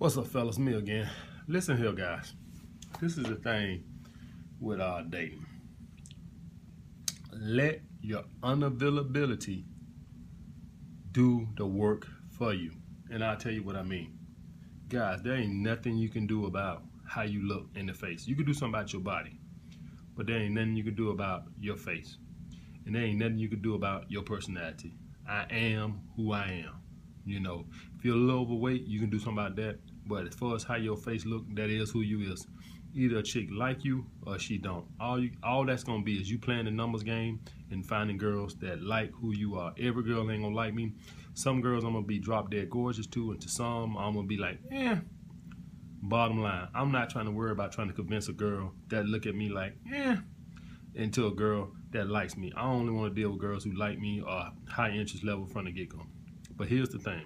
What's up, fellas? Me again. Listen here, guys. This is the thing with our dating. Let your unavailability do the work for you. And I'll tell you what I mean. Guys, there ain't nothing you can do about how you look in the face. You can do something about your body, but there ain't nothing you can do about your face. And there ain't nothing you can do about your personality. I am who I am. You know, if you're a little overweight, you can do something about that. But as far as how your face look, that is who you is. Either a chick like you or she don't. All that's going to be is you playing the numbers game and finding girls that like who you are. Every girl ain't going to like me. Some girls I'm going to be drop dead gorgeous to, and to some I'm going to be like, eh. Bottom line, I'm not trying to worry about trying to convince a girl that look at me like, eh, into a girl that likes me. I only want to deal with girls who like me or high interest level from the get-go. But here's the thing.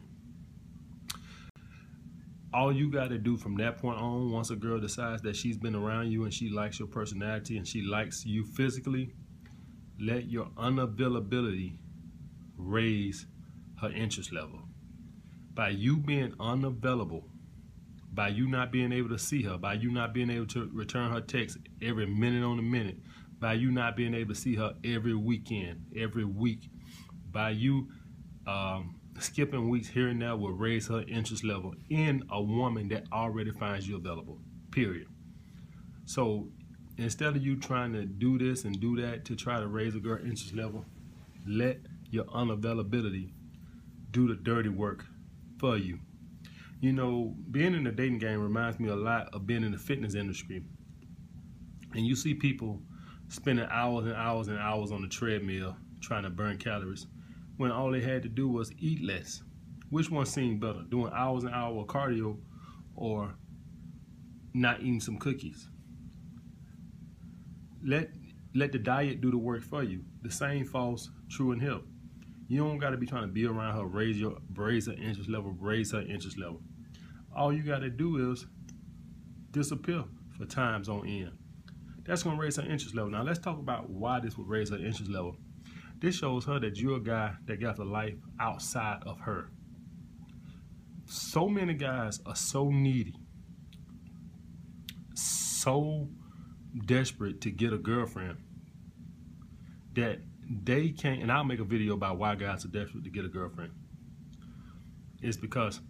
All you got to do from that point on, once a girl decides that she's been around you and she likes your personality and she likes you physically, let your unavailability raise her interest level. By you being unavailable, by you not being able to see her, by you not being able to return her text every minute on the minute, by you not being able to see her every weekend, every week, by you skipping weeks here and there will raise her interest level in a woman that already finds you available, period. So instead of you trying to do this and do that to try to raise a girl interest level, let your unavailability do the dirty work for you. You know, being in the dating game reminds me a lot of being in the fitness industry. And you see people spending hours and hours and hours on the treadmill trying to burn calories, when all they had to do was eat less. Which one seemed better, doing hours and hours of cardio or not eating some cookies? Let the diet do the work for you. The same falls true in health. You don't gotta be trying to be around her, raise her interest level. All you gotta do is disappear for times on end. That's gonna raise her interest level. Now let's talk about why this would raise her interest level. This shows her that you're a guy that got the life outside of her. So many guys are so needy, so desperate to get a girlfriend that they can't, and I'll make a video about why guys are desperate to get a girlfriend. It's because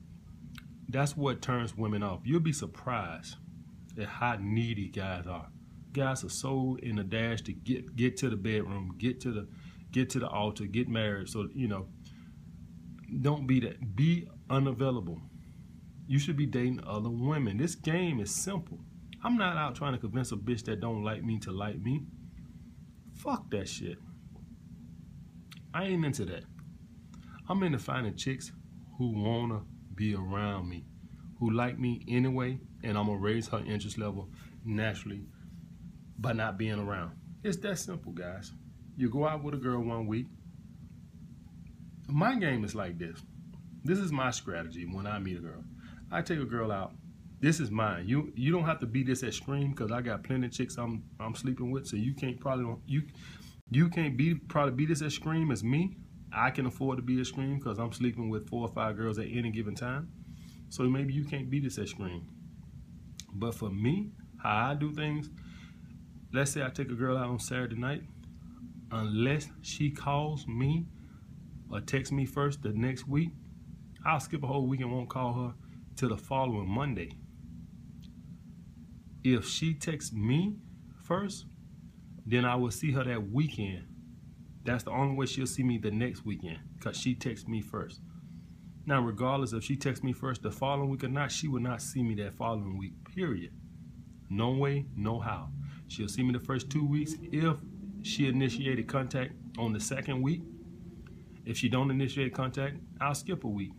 that's what turns women off. You'll be surprised at how needy guys are. Guys are so in a dash to get to the bedroom, get to the altar, get married. So, you know, don't be that. Be unavailable. You should be dating other women. This game is simple. I'm not out trying to convince a bitch that don't like me to like me. Fuck that shit. I ain't into that. I'm into finding chicks who wanna be around me, who like me anyway, and I'm gonna raise her interest level naturally by not being around. It's that simple, guys. You go out with a girl one week. My game is like this. This is my strategy when I meet a girl. I take a girl out. This is mine. You don't have to be this extreme because I got plenty of chicks I'm sleeping with. So you can't probably you can't be this extreme as me. I can afford to be extreme because I'm sleeping with 4 or 5 girls at any given time. So maybe you can't be this extreme. But for me, how I do things. Let's say I take a girl out on Saturday night. Unless she calls me or texts me first the next week, I'll skip a whole week and won't call her till the following Monday. If she texts me first, then I will see her that weekend. That's the only way she'll see me the next weekend, because she texts me first. Now, regardless if she texts me first the following week or not, she will not see me that following week, period. No way, no how. She'll see me the first 2 weeks if she initiated contact on the second week. If she don't initiate contact, I'll skip a week.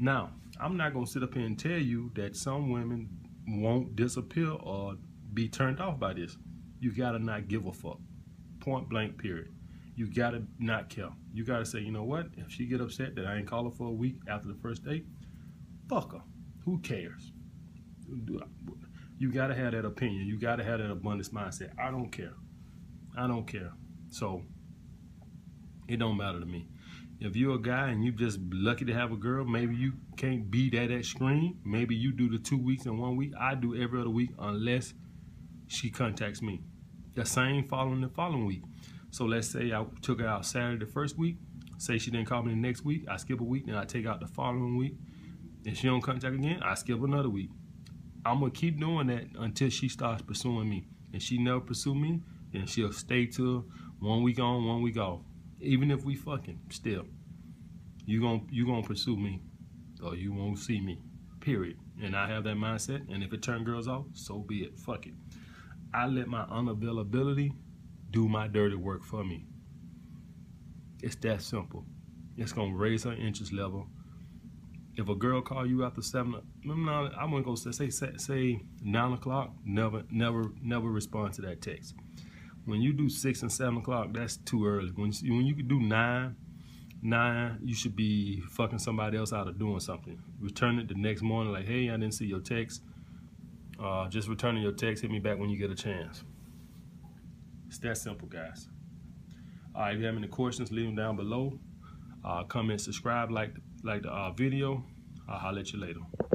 Now, I'm not gonna sit up here and tell you that some women won't disappear or be turned off by this. You gotta not give a fuck. Point blank, period. You gotta not care. You gotta say, you know what? If she get upset that I ain't call her for a week after the first date, fuck her. Who cares? You gotta have that opinion. You gotta have that abundance mindset. I don't care. I don't care. So it don't matter to me. If you're a guy and you just lucky to have a girl, maybe you can't be that extreme. Maybe you do the 2 weeks in 1 week. I do every other week unless she contacts me. The same following the following week. So let's say I took her out Saturday the first week. Say she didn't call me the next week. I skip a week, then I take out the following week. If she don't contact again, I skip another week. I'm going to keep doing that until she starts pursuing me. If she never pursue me, then she'll stay till 1 week on, 1 week off. Even if we fucking, still, you gonna pursue me, or you won't see me, period. And I have that mindset, and if it turn girls off, so be it, fuck it. I let my unavailability do my dirty work for me. It's that simple. It's gonna raise her interest level. If a girl call you after 7, no, I'm gonna go say 9 o'clock, never respond to that text. When you do 6 and 7 o'clock, that's too early. When you can do 9, you should be fucking somebody else out of doing something. Return it the next morning like, hey, I didn't see your text. Just returning your text. Hit me back when you get a chance. It's that simple, guys. All right, if you have any questions, leave them down below. Comment, subscribe, like the video. I'll holler at you later.